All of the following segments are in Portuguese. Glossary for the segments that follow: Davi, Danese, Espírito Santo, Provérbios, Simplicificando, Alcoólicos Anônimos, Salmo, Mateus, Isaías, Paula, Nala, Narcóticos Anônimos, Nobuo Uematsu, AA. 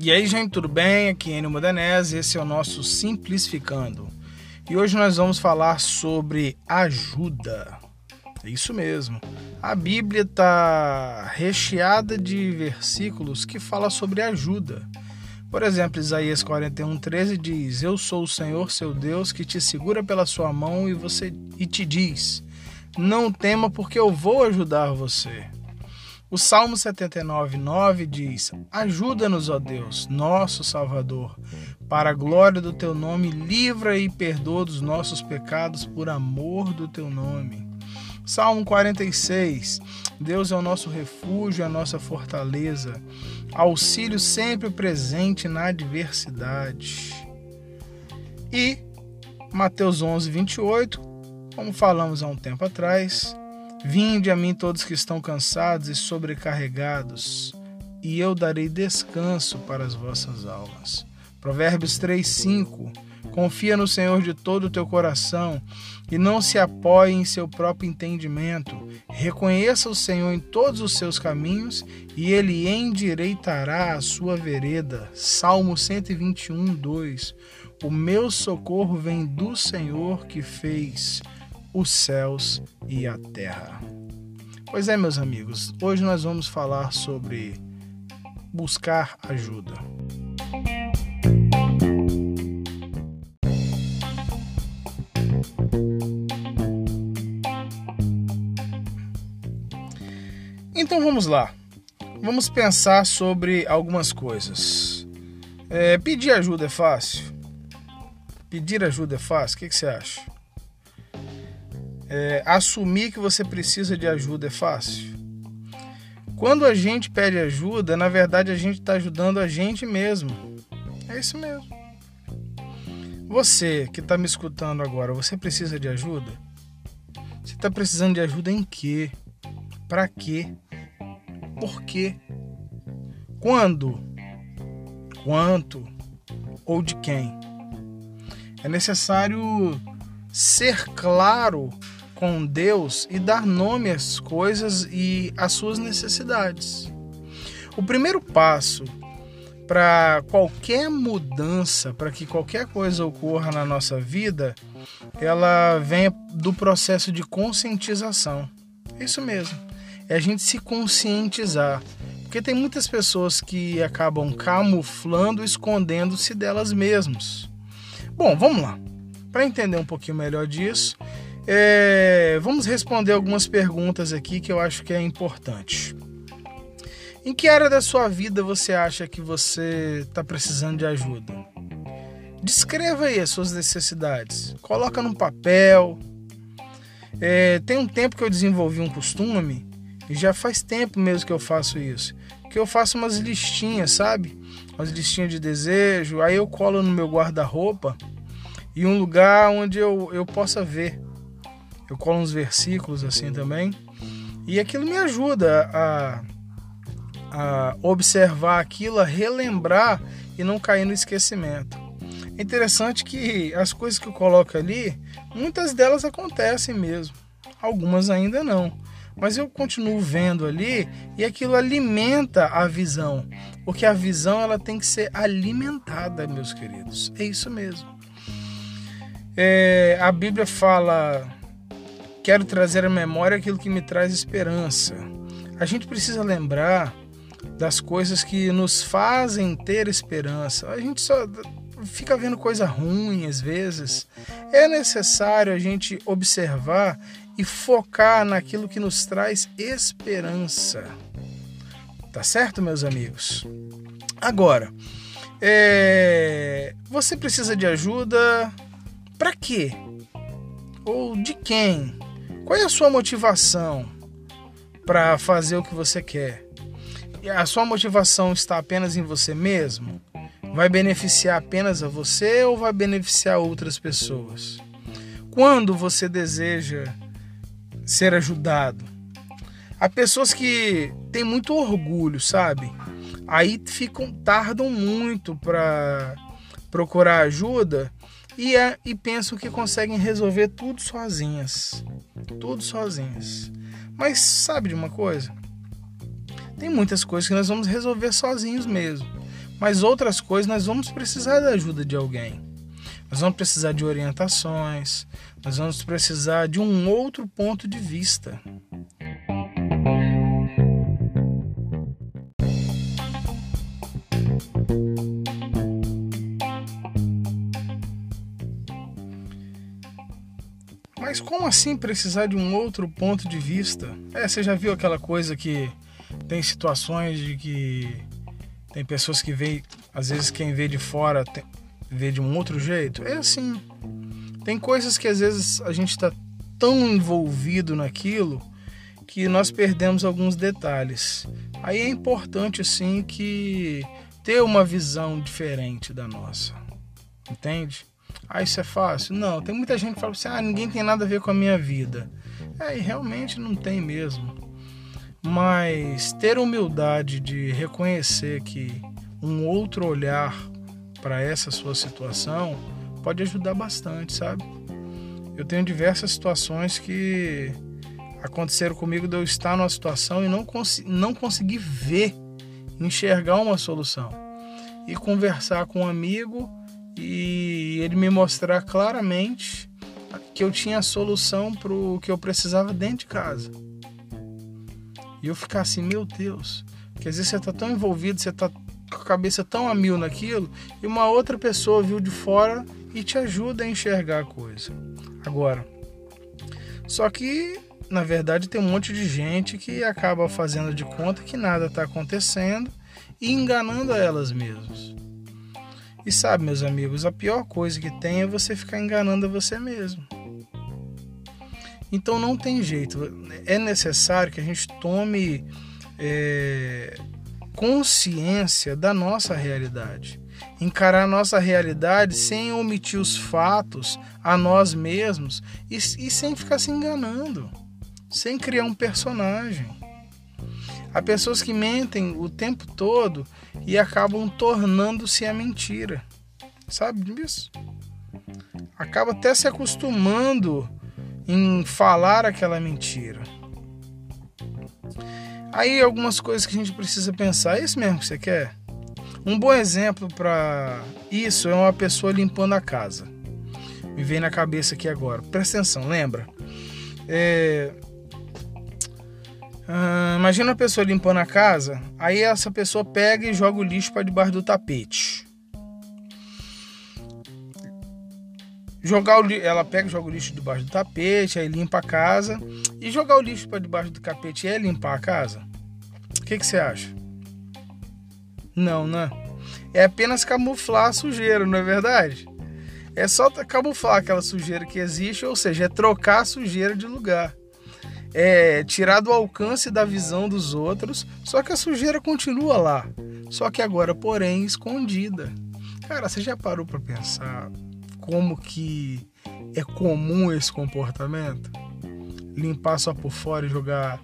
E aí, gente, tudo bem? Aqui é o Danese, esse é o nosso Simplicificando. E hoje nós vamos falar sobre ajuda. É isso mesmo. A Bíblia está recheada de versículos que falam sobre ajuda. Por exemplo, Isaías 41:13 diz: Eu sou o Senhor, seu Deus, que te segura pela sua mão e te diz: Não tema, porque eu vou ajudar você. O Salmo 79:9 diz: Ajuda-nos, ó Deus, nosso Salvador, para a glória do teu nome, livra e perdoa dos nossos pecados por amor do teu nome. Salmo 46: Deus é o nosso refúgio, a nossa fortaleza, auxílio sempre presente na adversidade. E Mateus 11:28, como falamos há um tempo atrás: Vinde a mim todos que estão cansados e sobrecarregados, e eu darei descanso para as vossas almas. Provérbios 3:5: Confia no Senhor de todo o teu coração e não se apoie em seu próprio entendimento. Reconheça o Senhor em todos os seus caminhos e Ele endireitará a sua vereda. Salmo 121:2: O meu socorro vem do Senhor, que fez os céus e a terra. Pois é, meus amigos, hoje nós vamos falar sobre buscar ajuda. Então vamos lá, vamos pensar sobre algumas coisas. Pedir ajuda é fácil? Pedir ajuda é fácil? O que você acha? Assumir que você precisa de ajuda é fácil? Quando a gente pede ajuda, na verdade a gente está ajudando a gente mesmo. É isso mesmo. Você que está me escutando agora, você precisa de ajuda? Você está precisando de ajuda em quê? Para quê? Por quê? Quando? Quanto? Ou de quem? É necessário ser claro com Deus e dar nome às coisas e às suas necessidades. O primeiro passo para qualquer mudança, para que qualquer coisa ocorra na nossa vida, ela vem do processo de conscientização. Isso mesmo. É a gente se conscientizar, porque tem muitas pessoas que acabam camuflando, escondendo-se delas mesmas. Bom, vamos lá. Para entender um pouquinho melhor disso, vamos responder algumas perguntas aqui que eu acho que é importante. Em que área da sua vida você acha que você está precisando de ajuda? Descreva aí as suas necessidades, coloca num papel. Tem um tempo que eu desenvolvi um costume, e já faz tempo mesmo que eu faço isso, que eu faço umas listinhas, sabe? Umas listinhas de desejo, aí eu colo no meu guarda-roupa e um lugar onde eu possa ver. Eu colo uns versículos assim também, e aquilo me ajuda a observar aquilo, a relembrar e não cair no esquecimento. É interessante que as coisas que eu coloco ali, muitas delas acontecem mesmo, algumas ainda não. Mas eu continuo vendo ali e aquilo alimenta a visão, porque a visão ela tem que ser alimentada, meus queridos. É isso mesmo. A Bíblia fala: quero trazer à memória aquilo que me traz esperança. A gente precisa lembrar das coisas que nos fazem ter esperança. A gente só fica vendo coisa ruim às vezes. É necessário a gente observar e focar naquilo que nos traz esperança. Tá certo, meus amigos? Agora, você precisa de ajuda para quê? Ou de quem? Qual é a sua motivação para fazer o que você quer? A sua motivação está apenas em você mesmo? Vai beneficiar apenas a você ou vai beneficiar outras pessoas? Quando você deseja ser ajudado? Há pessoas que têm muito orgulho, sabe? Aí tardam muito para procurar ajuda e pensam que conseguem resolver tudo sozinhas. Mas sabe de uma coisa? Tem muitas coisas que nós vamos resolver sozinhos mesmo. Mas outras coisas nós vamos precisar da ajuda de alguém. Nós vamos precisar de orientações. Nós vamos precisar de um outro ponto de vista. Mas como assim precisar de um outro ponto de vista? Você já viu aquela coisa que tem situações de que tem pessoas que veem, às vezes quem vê de fora vê de um outro jeito? É assim. Tem coisas que às vezes a gente está tão envolvido naquilo que nós perdemos alguns detalhes. Aí é importante assim que ter uma visão diferente da nossa. Entende? Isso é fácil? Não, tem muita gente que fala assim, ninguém tem nada a ver com a minha vida. E realmente não tem mesmo. Mas ter humildade de reconhecer que um outro olhar para essa sua situação pode ajudar bastante, sabe? Eu tenho diversas situações que aconteceram comigo de eu estar numa situação e não conseguir ver, enxergar uma solução. E conversar com um amigo e ele me mostrar claramente que eu tinha a solução para o que eu precisava dentro de casa. E eu ficar assim, meu Deus, porque às vezes você está tão envolvido, você está com a cabeça tão a mil naquilo, e uma outra pessoa viu de fora e te ajuda a enxergar a coisa. Agora, só que, na verdade, tem um monte de gente que acaba fazendo de conta que nada está acontecendo e enganando a elas mesmas. E sabe, meus amigos, a pior coisa que tem é você ficar enganando a você mesmo. Então não tem jeito, é necessário que a gente tome consciência da nossa realidade. Encarar a nossa realidade sem omitir os fatos a nós mesmos e sem ficar se enganando, sem criar um personagem. Há pessoas que mentem o tempo todo e acabam tornando-se a mentira. Sabe disso? Acaba até se acostumando em falar aquela mentira. Aí algumas coisas que a gente precisa pensar. É isso mesmo que você quer? Um bom exemplo para isso é uma pessoa limpando a casa. Me veio na cabeça aqui agora. Presta atenção, lembra? Imagina uma pessoa limpando a casa, aí essa pessoa pega e joga o lixo para debaixo do tapete. Ela pega e joga o lixo debaixo do tapete, aí limpa a casa. E jogar o lixo para debaixo do tapete é limpar a casa? O que você acha? Não, né? É apenas camuflar a sujeira, não é verdade? É só camuflar aquela sujeira que existe, ou seja, é trocar a sujeira de lugar. É tirar do alcance da visão dos outros, só que a sujeira continua lá, só que agora, porém, escondida. Cara, você já parou para pensar como que é comum esse comportamento? Limpar só por fora e jogar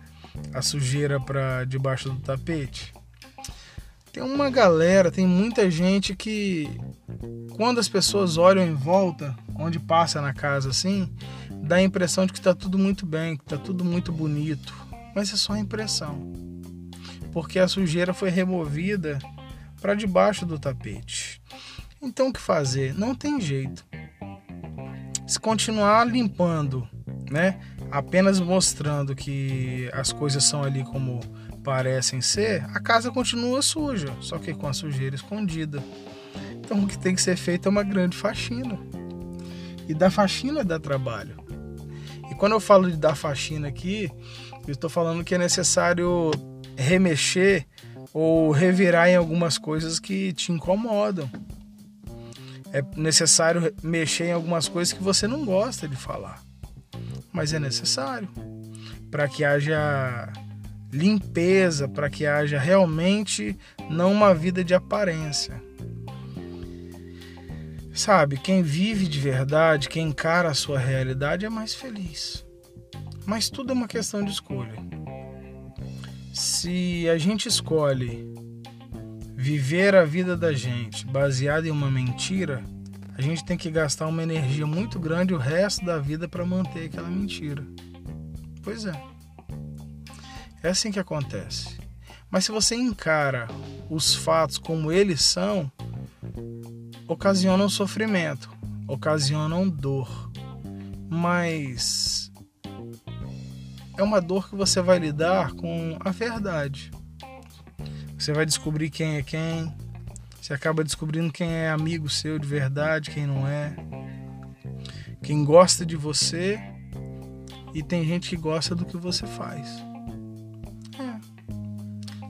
a sujeira para debaixo do tapete? Tem uma galera, tem muita gente que, quando as pessoas olham em volta, onde passa na casa assim, dá a impressão de que está tudo muito bem, que está tudo muito bonito. Mas é só impressão. Porque a sujeira foi removida para debaixo do tapete. Então o que fazer? Não tem jeito. Se continuar limpando, né? Apenas mostrando que as coisas são ali como parecem ser, a casa continua suja, só que com a sujeira escondida. Então o que tem que ser feito é uma grande faxina. E da faxina dá trabalho. E quando eu falo de dar faxina aqui, eu estou falando que é necessário remexer ou revirar em algumas coisas que te incomodam. É necessário mexer em algumas coisas que você não gosta de falar. Mas é necessário para que haja limpeza, para que haja realmente não uma vida de aparência. Sabe, quem vive de verdade, quem encara a sua realidade é mais feliz. Mas tudo é uma questão de escolha. Se a gente escolhe viver a vida da gente baseada em uma mentira, a gente tem que gastar uma energia muito grande o resto da vida para manter aquela mentira. Pois é. É assim que acontece. Mas se você encara os fatos como eles são, ocasionam sofrimento, ocasionam dor. Mas é uma dor que você vai lidar com a verdade. Você vai descobrir quem é quem. Você acaba descobrindo quem é amigo seu de verdade, quem não é. Quem gosta de você e tem gente que gosta do que você faz.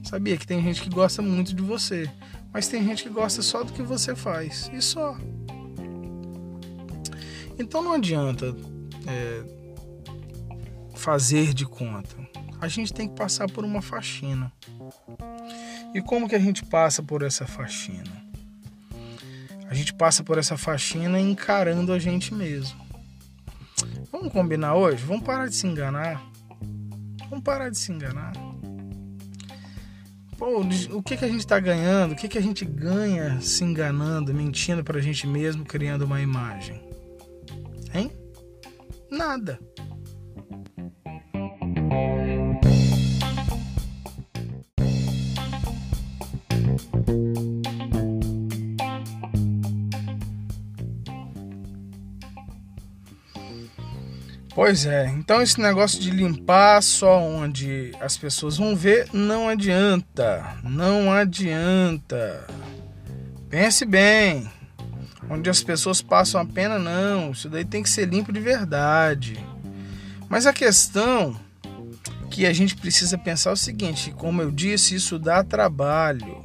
Sabia que tem gente que gosta muito de você, mas tem gente que gosta só do que você faz, e só. Então não adianta fazer de conta. A gente tem que passar por uma faxina. E como que a gente passa por essa faxina? A gente passa por essa faxina encarando a gente mesmo. Vamos combinar hoje? Vamos parar de se enganar? Vamos parar de se enganar? Pô, o que que a gente tá ganhando? O que que a gente ganha se enganando, mentindo pra gente mesmo, criando uma imagem? Hein? Nada. Pois é, então esse negócio de limpar só onde as pessoas vão ver, não adianta, não adianta. Pense bem, onde as pessoas passam a pena, não, isso daí tem que ser limpo de verdade. Mas a questão que a gente precisa pensar é o seguinte, como eu disse, isso dá trabalho.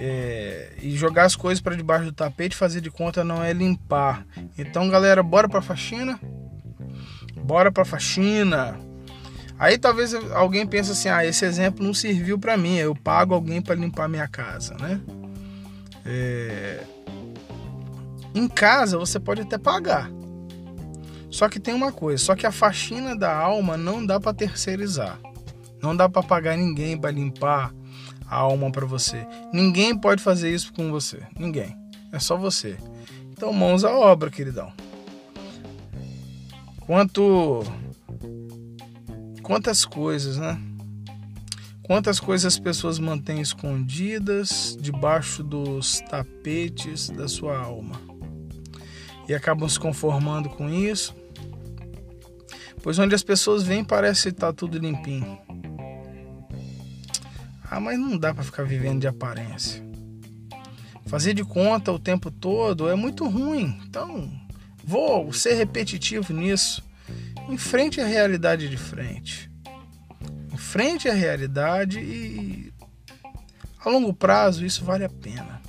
E jogar as coisas para debaixo do tapete, fazer de conta não é limpar. Então galera, bora pra faxina? Bora pra faxina. Aí talvez alguém pense assim, esse exemplo não serviu pra mim, eu pago alguém pra limpar minha casa, né? Em casa você pode até pagar. Só que tem uma coisa, só que a faxina da alma não dá pra terceirizar. Não dá pra pagar ninguém pra limpar a alma pra você. Ninguém pode fazer isso com você, ninguém. É só você. Então mãos à obra, queridão. Quantas coisas, né? Quantas coisas as pessoas mantêm escondidas debaixo dos tapetes da sua alma e acabam se conformando com isso, pois onde as pessoas vêm parece estar tudo limpinho. Mas não dá pra ficar vivendo de aparência. Fazer de conta o tempo todo é muito ruim, então... Vou ser repetitivo nisso. Enfrente a realidade de frente. Enfrente a realidade e a longo prazo isso vale a pena.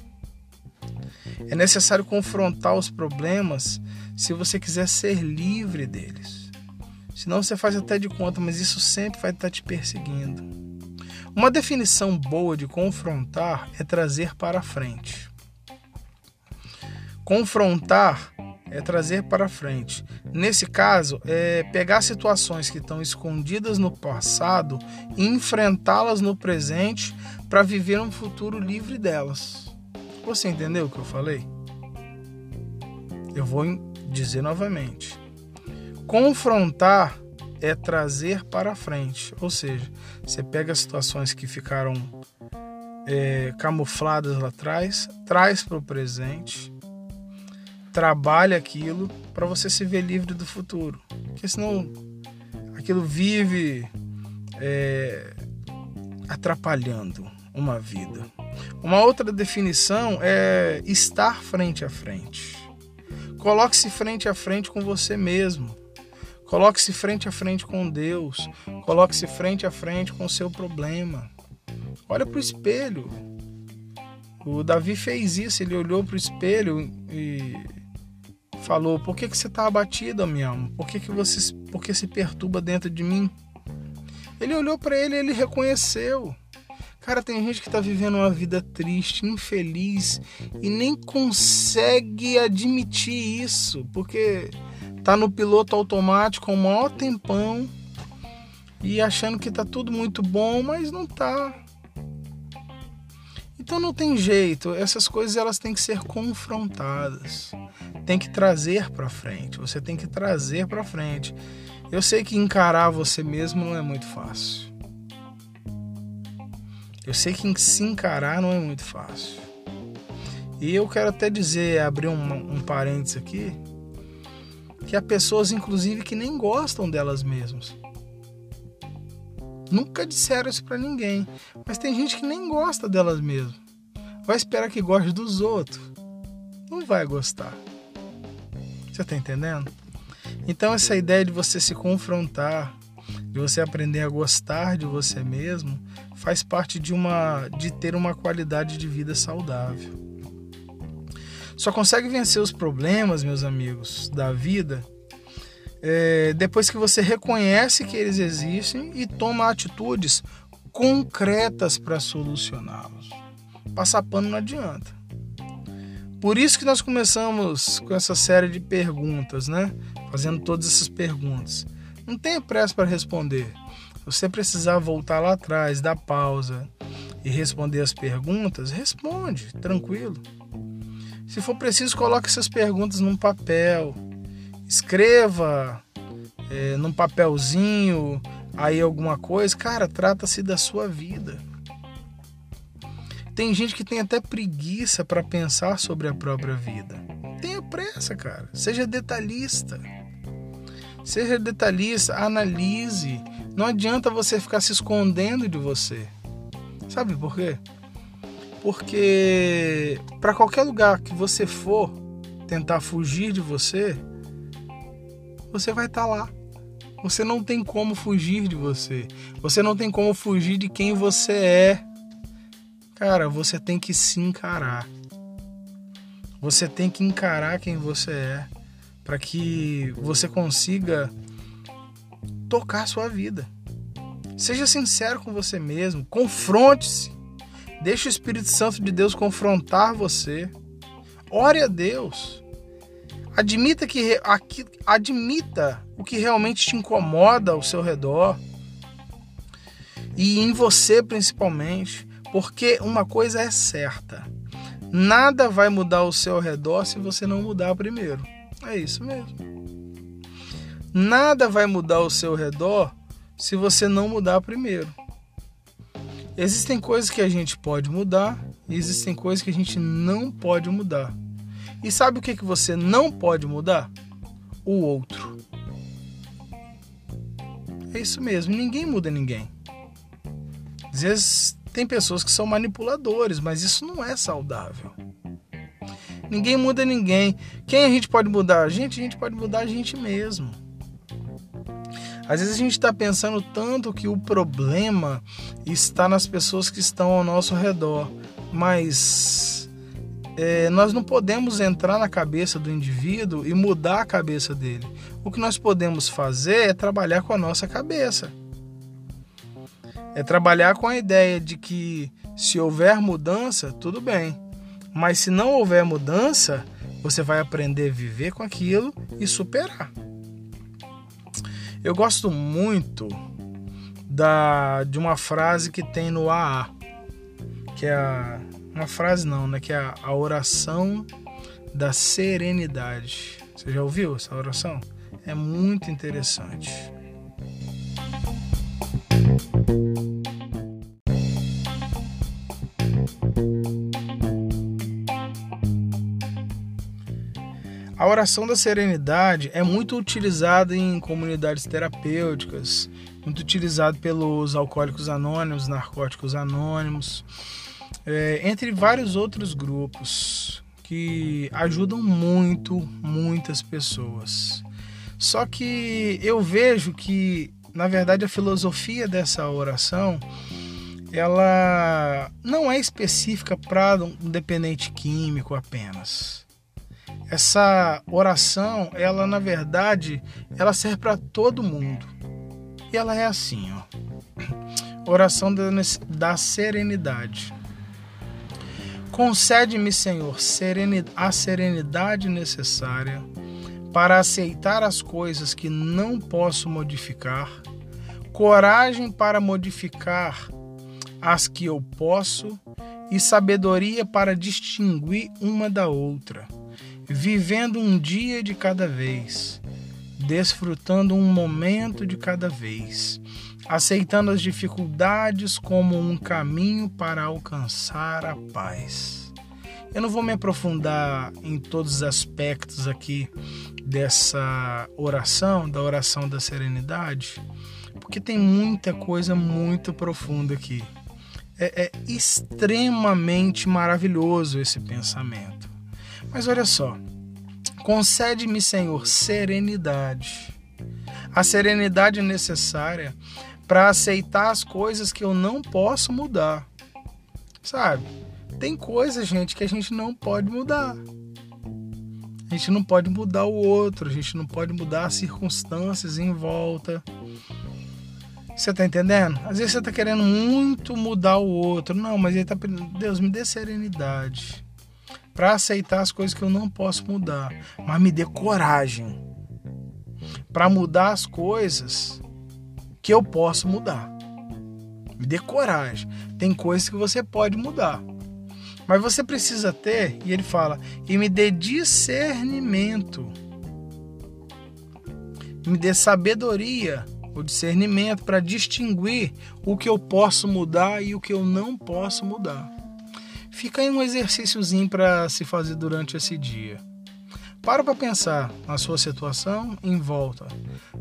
É necessário confrontar os problemas se você quiser ser livre deles. Senão você faz até de conta, mas isso sempre vai estar te perseguindo. Uma definição boa de confrontar é trazer para frente. Confrontar é trazer para frente. Nesse caso, é pegar situações que estão escondidas no passado e enfrentá-las no presente para viver um futuro livre delas. Você entendeu o que eu falei? Eu vou dizer novamente. Confrontar é trazer para frente. Ou seja, você pega situações que ficaram camufladas lá atrás, traz para o presente... Trabalha aquilo para você se ver livre do futuro. Porque senão aquilo vive atrapalhando uma vida. Uma outra definição é estar frente a frente. Coloque-se frente a frente com você mesmo. Coloque-se frente a frente com Deus. Coloque-se frente a frente com o seu problema. Olha para o espelho. O Davi fez isso, ele olhou para o espelho e... falou, por que você está abatido, minha alma? Por que se perturba dentro de mim? Ele olhou para ele e ele reconheceu. Cara, tem gente que está vivendo uma vida triste, infeliz e nem consegue admitir isso, porque está no piloto automático há o maior tempão e achando que está tudo muito bom, mas não está. Então não tem jeito, essas coisas elas têm que ser confrontadas, tem que trazer para frente, você tem que trazer para frente. Eu sei que encarar você mesmo não é muito fácil, Eu sei que se encarar não é muito fácil. E eu quero até dizer, abrir um parênteses aqui, que há pessoas, inclusive, que nem gostam delas mesmas. Nunca disseram isso pra ninguém, mas tem gente que nem gosta delas mesmas. Vai esperar que goste dos outros. Não vai gostar. Você tá entendendo? Então essa ideia de você se confrontar, de você aprender a gostar de você mesmo, faz parte de ter uma qualidade de vida saudável. Só consegue vencer os problemas, meus amigos, da vida, depois que você reconhece que eles existem e toma atitudes concretas para solucioná-los. Passar pano não adianta. Por isso que nós começamos com essa série de perguntas, né? Fazendo todas essas perguntas. Não tenha pressa para responder. Se você precisar voltar lá atrás, dar pausa e responder as perguntas, responde, tranquilo. Se for preciso, coloque essas perguntas num papel. Escreva num papelzinho aí alguma coisa. Cara, trata-se da sua vida. Tem gente que tem até preguiça para pensar sobre a própria vida. Tenha pressa, cara. Seja detalhista. Seja detalhista, analise. Não adianta você ficar se escondendo de você. Sabe por quê? Porque para qualquer lugar que você for tentar fugir de você, você vai estar lá. Você não tem como fugir de você. Você não tem como fugir de quem você é. Cara, você tem que se encarar. Você tem que encarar quem você é, para que você consiga tocar a sua vida. Seja sincero com você mesmo, confronte-se. Deixe o Espírito Santo de Deus confrontar você. Ore a Deus. Admita o que realmente te incomoda ao seu redor. E em você, principalmente. Porque uma coisa é certa. Nada vai mudar ao seu redor se você não mudar primeiro. É isso mesmo. Nada vai mudar ao seu redor se você não mudar primeiro. Existem coisas que a gente pode mudar e existem coisas que a gente não pode mudar. E sabe o que você não pode mudar? O outro. É isso mesmo, ninguém muda ninguém. Às vezes tem pessoas que são manipuladores, mas isso não é saudável. Ninguém muda ninguém. Quem a gente pode mudar? A gente pode mudar a gente mesmo. Às vezes a gente está pensando tanto que o problema está nas pessoas que estão ao nosso redor, mas nós não podemos entrar na cabeça do indivíduo e mudar a cabeça dele. O que nós podemos fazer é trabalhar com a nossa cabeça. É trabalhar com a ideia de que se houver mudança, tudo bem. Mas se não houver mudança, você vai aprender a viver com aquilo e superar. Eu gosto muito de uma frase que tem no AA, que é uma frase não, né? Que é a oração da serenidade. Você já ouviu essa oração? É muito interessante. A oração da serenidade é muito utilizada em comunidades terapêuticas, muito utilizada pelos Alcoólicos Anônimos, Narcóticos Anônimos, entre vários outros grupos que ajudam muitas pessoas. Só que eu vejo que, na verdade, a filosofia dessa oração, ela não é específica para um dependente químico apenas. Essa oração, ela na verdade, ela serve para todo mundo. E ela é assim, ó. Oração da serenidade. Concede-me, Senhor, a serenidade necessária para aceitar as coisas que não posso modificar, coragem para modificar as que eu posso e sabedoria para distinguir uma da outra. Vivendo um dia de cada vez, desfrutando um momento de cada vez, aceitando as dificuldades como um caminho para alcançar a paz. Eu não vou me aprofundar em todos os aspectos aqui dessa oração, da oração da serenidade, porque tem muita coisa muito profunda aqui. É extremamente maravilhoso esse pensamento. Mas olha só, concede-me, Senhor, serenidade. A serenidade necessária para aceitar as coisas que eu não posso mudar. Sabe? Tem coisas, gente, que a gente não pode mudar. A gente não pode mudar o outro, a gente não pode mudar as circunstâncias em volta. Você tá entendendo? Às vezes você tá querendo muito mudar o outro. Não, mas ele tá pedindo, Deus, me dê serenidade para aceitar as coisas que eu não posso mudar, mas me dê coragem para mudar as coisas que eu posso mudar. Me dê coragem. Tem coisas que você pode mudar, mas você precisa ter, e ele fala, e me dê discernimento. Me dê sabedoria, o discernimento para distinguir o que eu posso mudar e o que eu não posso mudar. Fica aí um exercíciozinho para se fazer durante esse dia. Para pensar na sua situação em volta.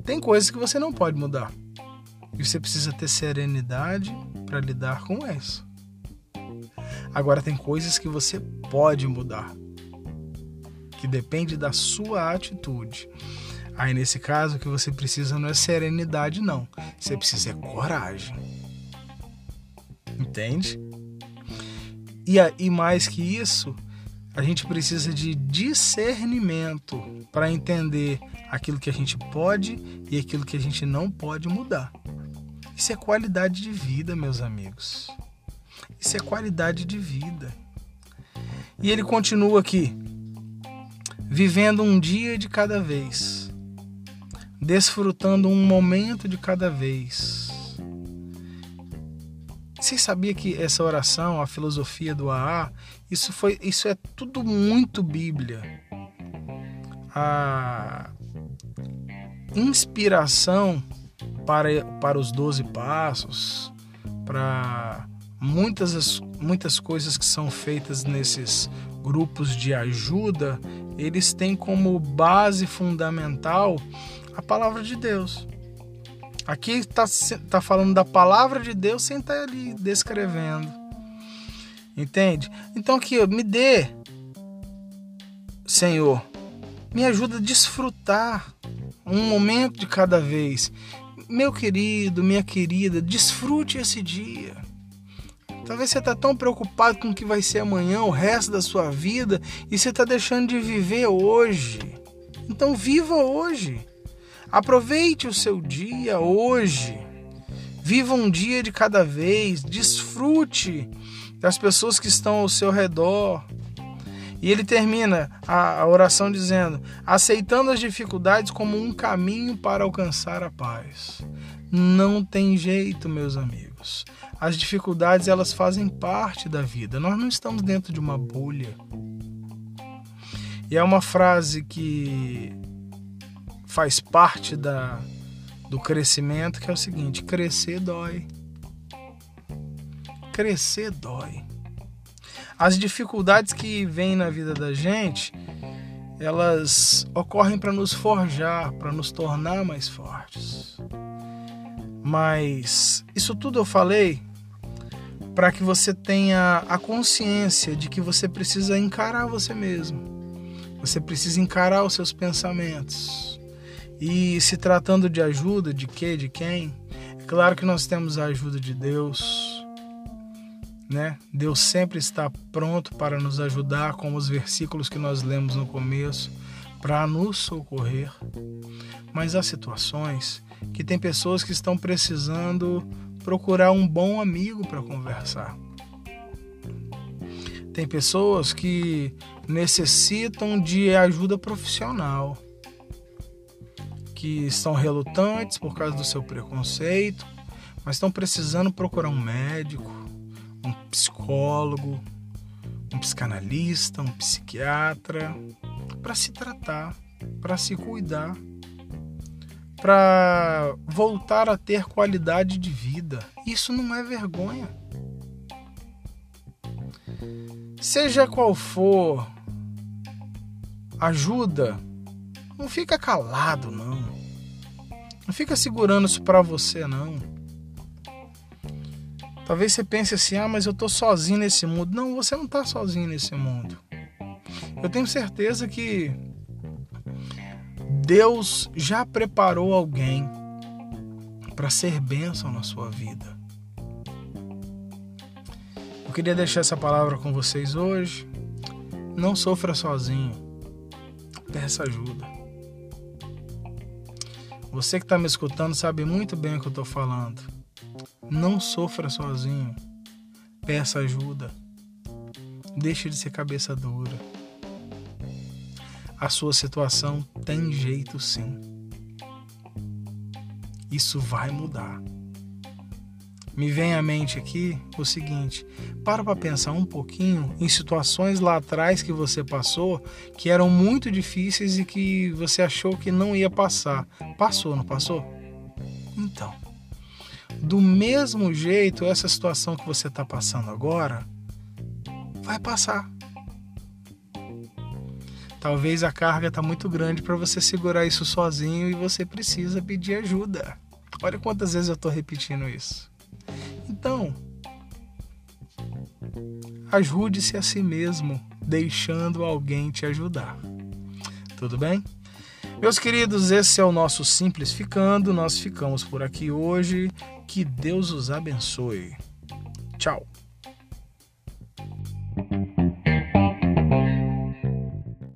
Tem coisas que você não pode mudar. E você precisa ter serenidade para lidar com isso. Agora tem coisas que você pode mudar, que depende da sua atitude. Aí nesse caso o que você precisa não é serenidade não, você precisa é coragem, entende? E mais que isso, a gente precisa de discernimento para entender aquilo que a gente pode e aquilo que a gente não pode mudar. Isso é qualidade de vida, meus amigos. Isso é qualidade de vida. E ele continua aqui, vivendo um dia de cada vez, desfrutando um momento de cada vez. Você sabia que essa oração, a filosofia do AA, isso é tudo muito Bíblia. A inspiração para os 12 passos, para muitas coisas que são feitas nesses grupos de ajuda, eles têm como base fundamental a palavra de Deus. Aqui está falando da palavra de Deus sem estar ali descrevendo. Entende? Então aqui, me dê, Senhor, me ajuda a desfrutar um momento de cada vez. Meu querido, minha querida, desfrute esse dia. Talvez você está tão preocupado com o que vai ser amanhã, o resto da sua vida, e você está deixando de viver hoje. Então viva hoje. Aproveite o seu dia hoje. Viva um dia de cada vez. Desfrute das pessoas que estão ao seu redor. E ele termina a oração dizendo, aceitando as dificuldades como um caminho para alcançar a paz. Não tem jeito, meus amigos. As dificuldades, elas fazem parte da vida. Nós não estamos dentro de uma bolha. E é uma frase que faz parte do crescimento, que é o seguinte, crescer dói. Crescer dói. As dificuldades que vêm na vida da gente, elas ocorrem para nos forjar, para nos tornar mais fortes. Mas isso tudo eu falei para que você tenha a consciência de que você precisa encarar você mesmo. Você precisa encarar os seus pensamentos. E se tratando de ajuda, de quê, de quem? É claro que nós temos a ajuda de Deus, né? Deus sempre está pronto para nos ajudar, como os versículos que nós lemos no começo, para nos socorrer. Mas há situações que tem pessoas que estão precisando procurar um bom amigo para conversar. Tem pessoas que necessitam de ajuda profissional, que estão relutantes por causa do seu preconceito, mas estão precisando procurar um médico, um psicólogo, um psicanalista, um psiquiatra, para se tratar, para se cuidar. para voltar a ter qualidade de vida. Isso não é vergonha. Seja qual for ajuda, não fica calado, não. Não fica segurando isso para você, não. Talvez você pense assim, mas eu tô sozinho nesse mundo. Não, você não tá sozinho nesse mundo. Eu tenho certeza que Deus já preparou alguém para ser bênção na sua vida. Eu queria deixar essa palavra com vocês hoje. Não sofra sozinho. Peça ajuda. Você que está me escutando sabe muito bem o que eu estou falando. Não sofra sozinho. Peça ajuda. Deixe de ser cabeça dura. A sua situação tem jeito, sim. Isso vai mudar. Me vem à mente aqui o seguinte: para pensar um pouquinho em situações lá atrás que você passou, que eram muito difíceis e que você achou que não ia passar. Passou, não passou? Então, do mesmo jeito, essa situação que você está passando agora vai passar. Talvez a carga está muito grande para você segurar isso sozinho e você precisa pedir ajuda. Olha quantas vezes eu estou repetindo isso. Então, ajude-se a si mesmo, deixando alguém te ajudar. Tudo bem? Meus queridos, esse é o nosso Simplificando. Nós ficamos por aqui hoje. Que Deus os abençoe. Tchau.